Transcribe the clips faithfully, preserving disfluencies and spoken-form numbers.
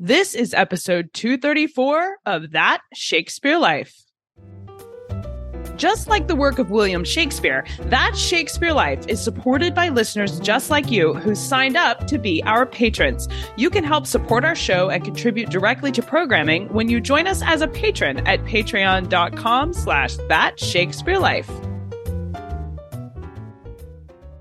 This is episode two thirty-four of That Shakespeare Life. Just like the work of William Shakespeare, That Shakespeare Life is supported by listeners just like you who signed up to be our patrons. You can help support our show and contribute directly to programming when you join us as a patron at patreon.com slash That Shakespeare Life.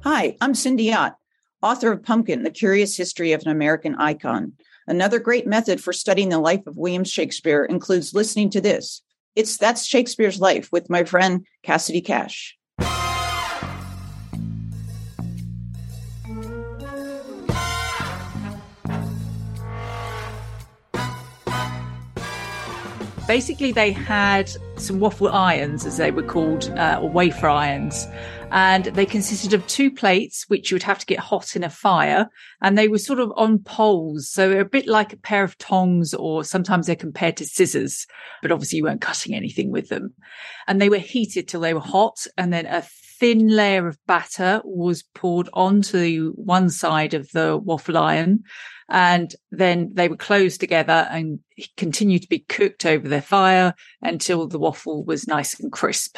Hi, I'm Cindy Ott, author of Pumpkin, The Curious History of an American Icon. Another great method for studying the life of William Shakespeare includes listening to this. It's That's Shakespeare's Life with my friend Cassidy Cash. Basically, they had some waffle irons, as they were called, uh, or wafer irons, and they consisted of two plates, which you would have to get hot in a fire, and they were sort of on poles, so they're a bit like a pair of tongs, or sometimes they're compared to scissors, but obviously you weren't cutting anything with them. And they were heated till they were hot, and then a thin layer of batter was poured onto one side of the waffle iron, and then they were closed together and continued to be cooked over their fire until the waffle was nice and crisp.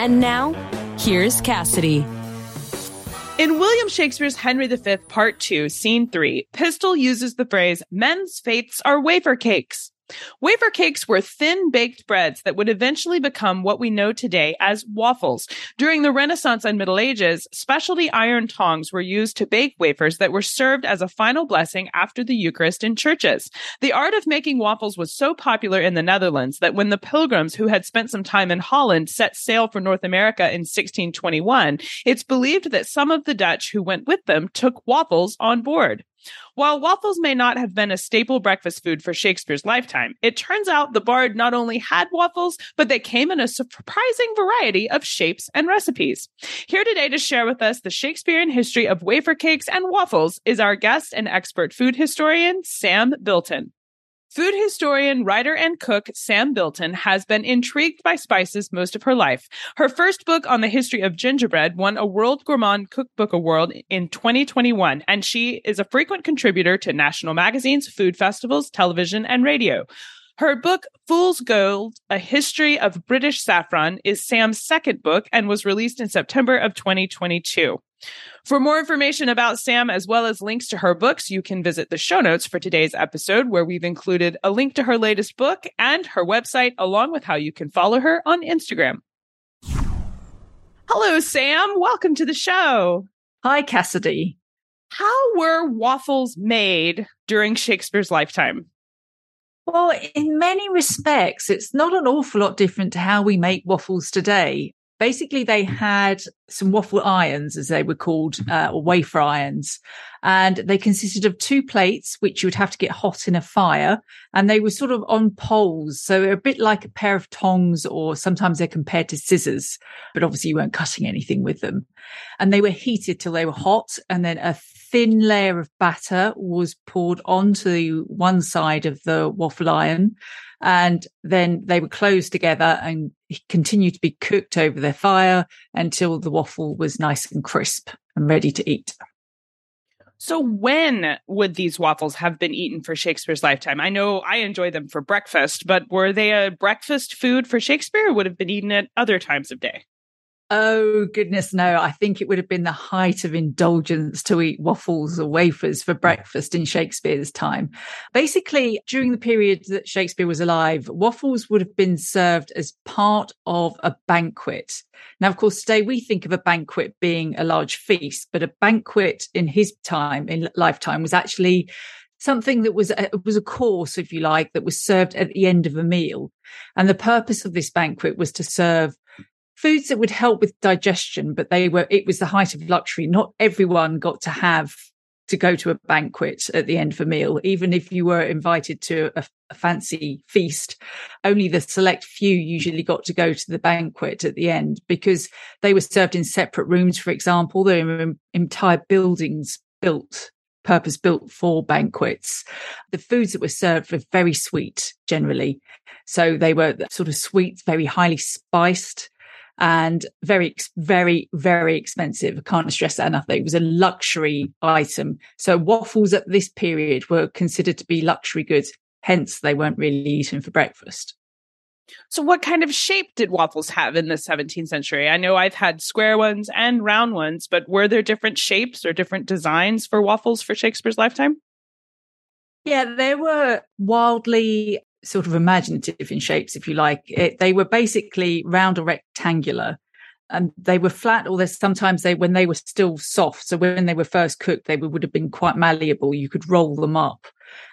And now, here's Cassidy. In William Shakespeare's Henry the Fifth, Part two, Scene three, Pistol uses the phrase, men's fates are wafer cakes. Wafer cakes were thin baked breads that would eventually become what we know today as waffles. During the Renaissance and Middle Ages, specialty iron tongs were used to bake wafers that were served as a final blessing after the Eucharist in churches. The art of making waffles was so popular in the Netherlands that when the Pilgrims, who had spent some time in Holland, set sail for North America in sixteen twenty-one, it's believed that some of the Dutch who went with them took waffles on board. While waffles may not have been a staple breakfast food for Shakespeare's lifetime, it turns out the bard not only had waffles, but they came in a surprising variety of shapes and recipes. Here today to share with us the Shakespearean history of wafer cakes and waffles is our guest and expert food historian, Sam Bilton. Food historian, writer, and cook Sam Bilton has been intrigued by spices most of her life. Her first book on the history of gingerbread won a World Gourmand Cookbook Award in twenty twenty-one, and she is a frequent contributor to national magazines, food festivals, television, and radio. Her book, Fool's Gold, A History of British Saffron, is Sam's second book and was released in September of twenty twenty-two. For more information about Sam, as well as links to her books, you can visit the show notes for today's episode, where we've included a link to her latest book and her website, along with how you can follow her on Instagram. Hello, Sam. Welcome to the show. Hi, Cassidy. How were waffles made during Shakespeare's lifetime? Well, in many respects, it's not an awful lot different to how we make waffles today. Basically, they had some waffle irons, as they were called, uh, or wafer irons, and they consisted of two plates, which you would have to get hot in a fire, and they were sort of on poles, so they're a bit like a pair of tongs, or sometimes they're compared to scissors, but obviously you weren't cutting anything with them. And they were heated till they were hot, and then a thin layer of batter was poured onto one side of the waffle iron, and then they were closed together and continued to be cooked over their fire until the waffle was nice and crisp and ready to eat. So when would these waffles have been eaten for Shakespeare's lifetime? I know I enjoy them for breakfast, but were they a breakfast food for Shakespeare, or would have been eaten at other times of day? Oh, goodness, no. I think it would have been the height of indulgence to eat waffles or wafers for breakfast in Shakespeare's time. Basically, during the period that Shakespeare was alive, waffles would have been served as part of a banquet. Now, of course, today we think of a banquet being a large feast, but a banquet in his time, in lifetime, was actually something that was a, was a course, if you like, that was served at the end of a meal. And the purpose of this banquet was to serve foods that would help with digestion, but they were, it was the height of luxury. Not everyone got to have to go to a banquet at the end of a meal, even if you were invited to a, a fancy feast. Only the select few usually got to go to the banquet at the end, because they were served in separate rooms, for example. There were entire buildings built, purpose-built for banquets. The foods that were served were very sweet, generally. So they were sort of sweet, very highly spiced, and very, very, very expensive. I can't stress that enough. It was a luxury item. So waffles at this period were considered to be luxury goods. Hence, they weren't really eaten for breakfast. So what kind of shape did waffles have in the seventeenth century? I know I've had square ones and round ones, but were there different shapes or different designs for waffles for Shakespeare's lifetime? Yeah, they were wildly sort of imaginative in shapes, if you like. It, they were basically round or rectangular, and they were flat, or there's sometimes they, when they were still soft, so when they were first cooked, they would have been quite malleable. You could roll them up.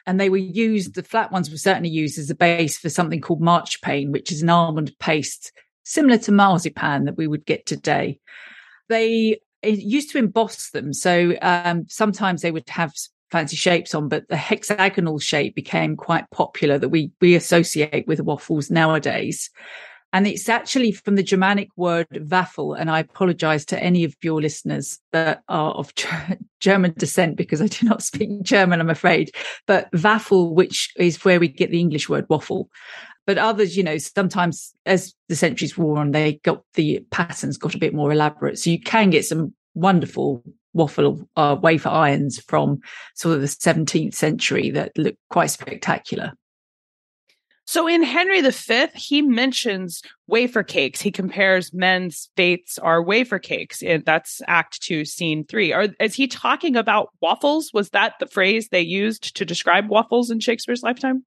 And they were used, the flat ones were certainly used as a base for something called marchpane, which is an almond paste similar to marzipan that we would get today. They used to emboss them. So um, sometimes they would have fancy shapes on, but the hexagonal shape became quite popular that we, we associate with waffles nowadays. And it's actually from the Germanic word waffel, and I apologise to any of your listeners that are of German descent because I do not speak German, I'm afraid, but waffel, which is where we get the English word waffle. But others, you know, sometimes as the centuries wore on, they got the patterns got a bit more elaborate. So you can get some wonderful waffle uh, wafer irons from sort of the seventeenth century that look quite spectacular. So in Henry the Fifth, he mentions wafer cakes. He compares men's fates are wafer cakes. And that's Act two, Scene three. Are, is he talking about waffles? Was that the phrase they used to describe waffles in Shakespeare's lifetime?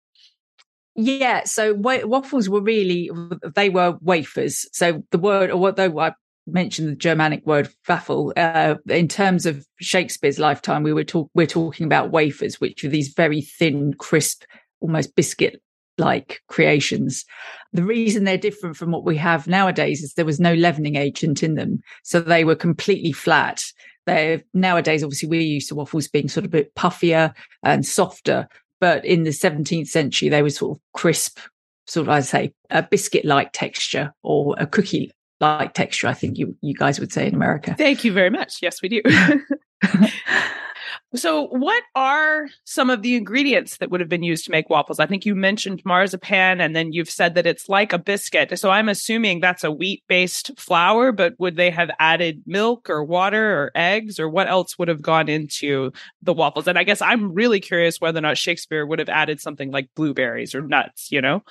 Yeah, so wa- waffles were really, they were wafers. So the word, although I mentioned the Germanic word waffle, uh, in terms of Shakespeare's lifetime, we were talk- we're talking about wafers, which are these very thin, crisp, almost biscuit like creations. The reason they're different from what we have nowadays is there was no leavening agent in them. So they were completely flat. They're nowadays, obviously, we're used to waffles being sort of a bit puffier and softer. But in the seventeenth century, they were sort of crisp, sort of, I'd say, a biscuit-like texture or a cookie-like texture, I think you, you guys would say in America. Thank you very much. Yes, we do. So what are some of the ingredients that would have been used to make waffles? I think you mentioned marzipan, and then you've said that it's like a biscuit. So I'm assuming that's a wheat-based flour, but would they have added milk or water or eggs, or what else would have gone into the waffles? And I guess I'm really curious whether or not Shakespeare would have added something like blueberries or nuts, you know?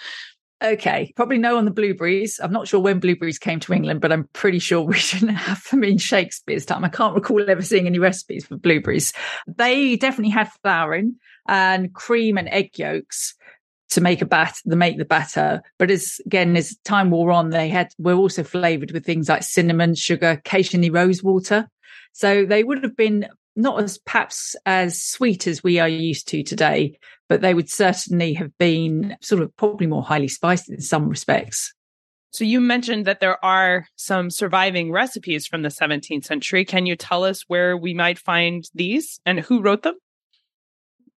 Okay, probably no on the blueberries. I'm not sure when blueberries came to England, but I'm pretty sure we didn't have them in Shakespeare's time. I can't recall ever seeing any recipes for blueberries. They definitely had flour in and cream and egg yolks to make a bat, to make the batter. But as again, as time wore on, they had were also flavoured with things like cinnamon, sugar, occasionally rose water. So they would have been not as perhaps as sweet as we are used to today, but they would certainly have been sort of probably more highly spiced in some respects. So you mentioned that there are some surviving recipes from the seventeenth century. Can you tell us where we might find these and who wrote them?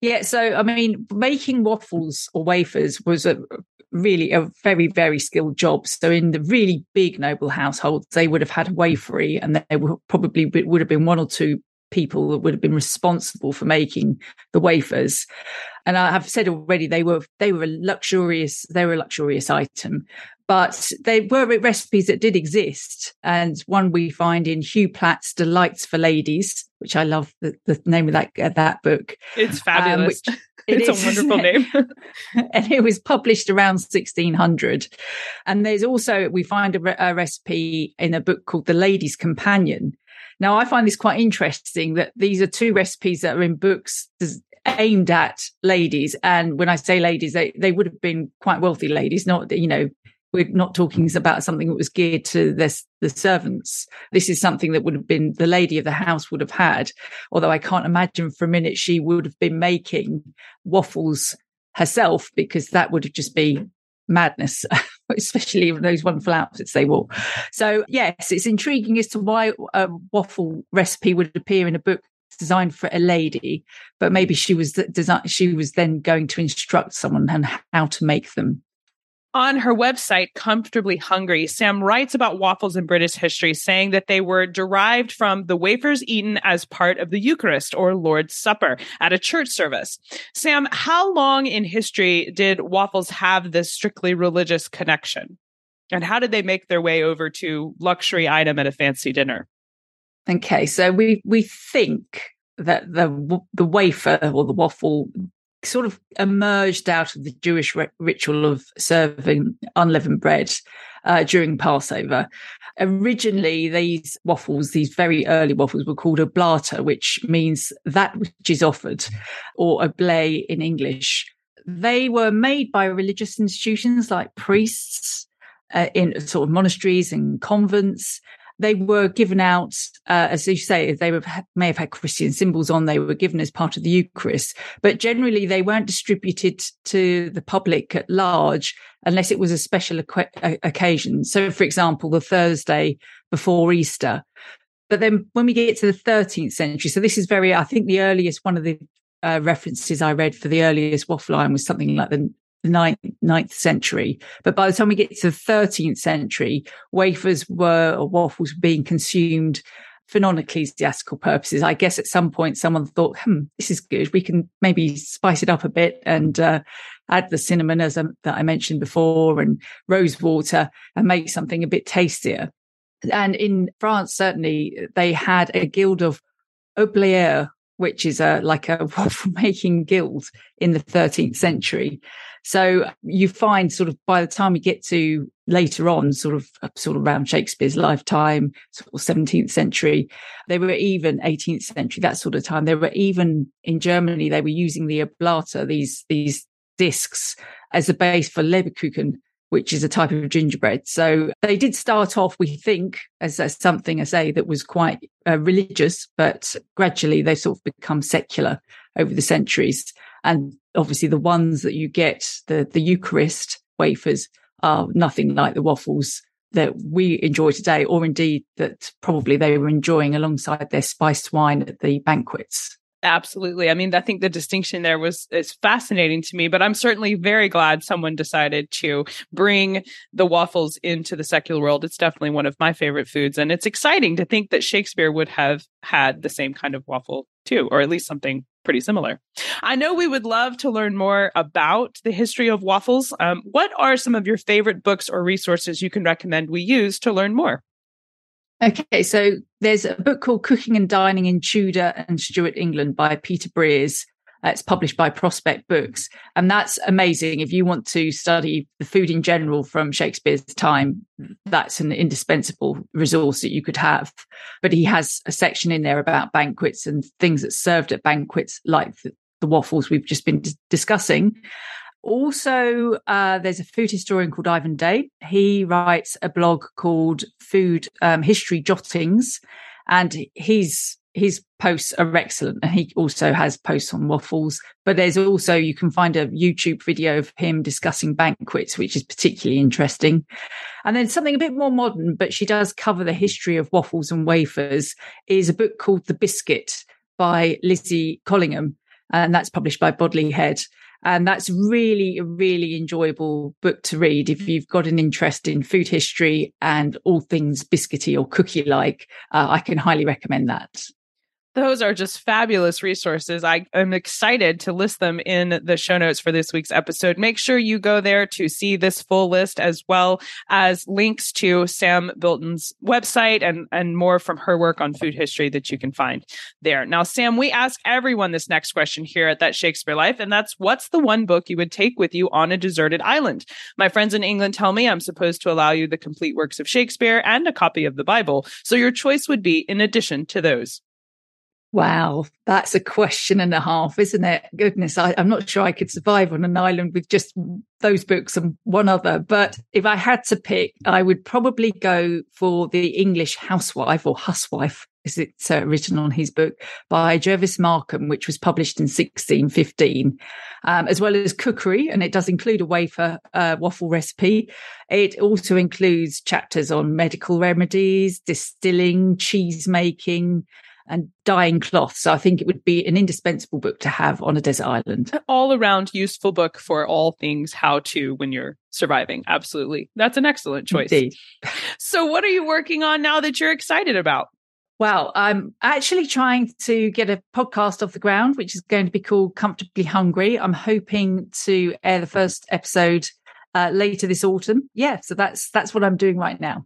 Yeah, so, I mean, making waffles or wafers was a really a very, very skilled job. So in the really big noble households, they would have had a wafery, and they would probably would have been one or two people that would have been responsible for making the wafers. And I have said already they were they were a luxurious they were a luxurious item, but they were recipes that did exist. And one we find in Hugh Platt's Delights for Ladies, which I love the, the name of that uh, that book. It's fabulous. Um, it it's is, a wonderful name. And it was published around sixteen hundred. And there's also we find a, re- a recipe in a book called The Lady's Companion. Now, I find this quite interesting that these are two recipes that are in books aimed at ladies. And when I say ladies, they, they would have been quite wealthy ladies. Not, you know, we're not talking about something that was geared to this, the servants. This is something that would have been the lady of the house would have had, although I can't imagine for a minute she would have been making waffles herself, because that would have just been madness, especially with those wonderful outfits they wore. So, yes, it's intriguing as to why a waffle recipe would appear in a book designed for a lady, but maybe she was design- she was then going to instruct someone on how to make them. On her website, Comfortably Hungry, Sam writes about waffles in British history, saying that they were derived from the wafers eaten as part of the Eucharist or Lord's Supper at a church service. Sam, how long in history did waffles have this strictly religious connection? And how did they make their way over to luxury item at a fancy dinner? Okay, so we we think that the the wafer or the waffle sort of emerged out of the Jewish ritual of serving unleavened bread uh, during Passover. Originally, these waffles, these very early waffles, were called a blata, which means that which is offered, or oblay in English. They were made by religious institutions like priests uh, in sort of monasteries and convents. They were given out, uh, as you say, they were, may have had Christian symbols on. They were given as part of the Eucharist, but generally they weren't distributed to the public at large unless it was a special ac- occasion. So, for example, the Thursday before Easter. But then when we get to the thirteenth century, so this is very, I think the earliest, one of the uh, references I read for the earliest waffle iron was something like the ninth century, but by the time we get to the thirteenth century, wafers were or waffles were being consumed for non-ecclesiastical purposes. I guess at some point someone thought, hmm, this is good, we can maybe spice it up a bit and uh, add the cinnamon as I, that I mentioned before and rose water and make something a bit tastier. And in France, certainly, they had a guild of obliers, which is a, like a waffle-making guild in the thirteenth century. So you find sort of by the time we get to later on, sort of sort of around Shakespeare's lifetime, sort of seventeenth century, they were even eighteenth century, that sort of time. They were even in Germany, they were using the Oblata, these these discs, as a base for Lebkuchen, which is a type of gingerbread. So they did start off, we think, as, as something, I say, that was quite uh, religious, but gradually they sort of become secular over the centuries. And obviously the ones that you get, the, the Eucharist wafers, are nothing like the waffles that we enjoy today, or indeed that probably they were enjoying alongside their spiced wine at the banquets. Absolutely. I mean, I think the distinction there was is fascinating to me, but I'm certainly very glad someone decided to bring the waffles into the secular world. It's definitely one of my favorite foods, and it's exciting to think that Shakespeare would have had the same kind of waffle too, or at least something pretty similar. I know we would love to learn more about the history of waffles. Um, what are some of your favorite books or resources you can recommend we use to learn more? Okay, so there's a book called Cooking and Dining in Tudor and Stuart England by Peter Briers. It's published by Prospect Books. And that's amazing. If you want to study the food in general from Shakespeare's time, that's an indispensable resource that you could have. But he has a section in there about banquets and things that served at banquets, like the, the waffles we've just been d- discussing. Also, uh, there's a food historian called Ivan Day. He writes a blog called Food um, History Jottings, and he's his posts are excellent. And he also has posts on waffles, but there's also, you can find a YouTube video of him discussing banquets, which is particularly interesting. And then something a bit more modern, but she does cover the history of waffles and wafers, is a book called The Biscuit by Lizzie Collingham, and that's published by Bodley Head. And that's really a really enjoyable book to read if you've got an interest in food history and all things biscuity or cookie-like. Uh, I can highly recommend that. Those are just fabulous resources. I am excited to list them in the show notes for this week's episode. Make sure you go there to see this full list, as well as links to Sam Bilton's website and, and more from her work on food history that you can find there. Now, Sam, we ask everyone this next question here at That Shakespeare Life, and that's, what's the one book you would take with you on a deserted island? My friends in England tell me I'm supposed to allow you the complete works of Shakespeare and a copy of the Bible. So your choice would be in addition to those. Wow, that's a question and a half, isn't it? Goodness, I, I'm not sure I could survive on an island with just those books and one other. But if I had to pick, I would probably go for The English Housewife, or Huswife, as it's uh, written on his book, by Gervase Markham, which was published in sixteen fifteen, um, as well as cookery. And it does include a wafer uh, waffle recipe. It also includes chapters on medical remedies, distilling, cheese making, and dyeing cloth. So I think it would be an indispensable book to have on a desert island. An all-around useful book for all things how to when you're surviving. Absolutely. That's an excellent choice. Indeed. So what are you working on now that you're excited about? Well, I'm actually trying to get a podcast off the ground, which is going to be called Comfortably Hungry. I'm hoping to air the first episode uh, later this autumn. Yeah, so that's that's what I'm doing right now.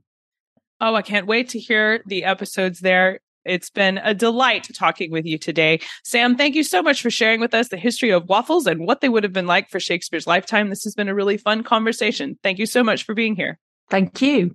Oh, I can't wait to hear the episodes there. It's been a delight talking with you today. Sam, thank you so much for sharing with us the history of waffles and what they would have been like for Shakespeare's lifetime. This has been a really fun conversation. Thank you so much for being here. Thank you.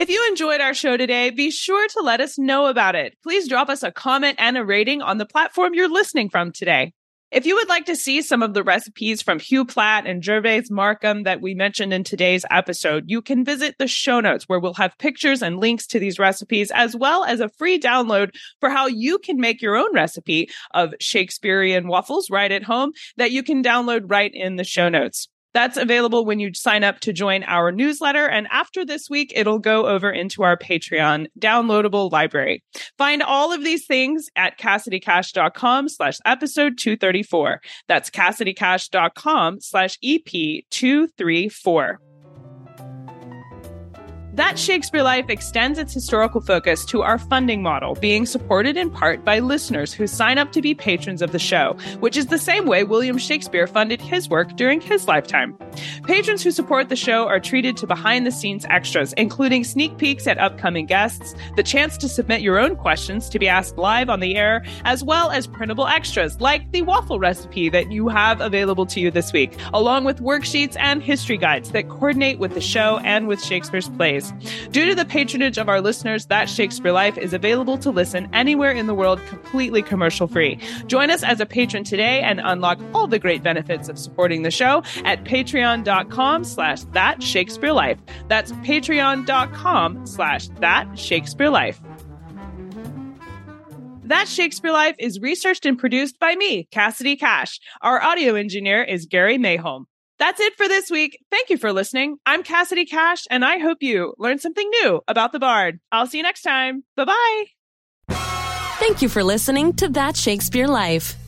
If you enjoyed our show today, be sure to let us know about it. Please drop us a comment and a rating on the platform you're listening from today. If you would like to see some of the recipes from Hugh Platt and Gervase Markham that we mentioned in today's episode, you can visit the show notes where we'll have pictures and links to these recipes, as well as a free download for how you can make your own recipe of Shakespearean waffles right at home that you can download right in the show notes. That's available when you sign up to join our newsletter. And after this week, it'll go over into our Patreon downloadable library. Find all of these things at CassidyCash.com slash episode 234. That's CassidyCash.com slash EP 234. That Shakespeare Life extends its historical focus to our funding model, being supported in part by listeners who sign up to be patrons of the show, which is the same way William Shakespeare funded his work during his lifetime. Patrons who support the show are treated to behind-the-scenes extras, including sneak peeks at upcoming guests, the chance to submit your own questions to be asked live on the air, as well as printable extras like the waffle recipe that you have available to you this week, along with worksheets and history guides that coordinate with the show and with Shakespeare's plays. Due to the patronage of our listeners, That Shakespeare Life is available to listen anywhere in the world, completely commercial-free. Join us as a patron today and unlock all the great benefits of supporting the show at patreon.com slash That Shakespeare Life. That's patreon.com slash That Shakespeare Life. That Shakespeare Life is researched and produced by me, Cassidy Cash. Our audio engineer is Gary Mayholm. That's it for this week. Thank you for listening. I'm Cassidy Cash, and I hope you learned something new about the Bard. I'll see you next time. Bye-bye. Thank you for listening to That Shakespeare Life.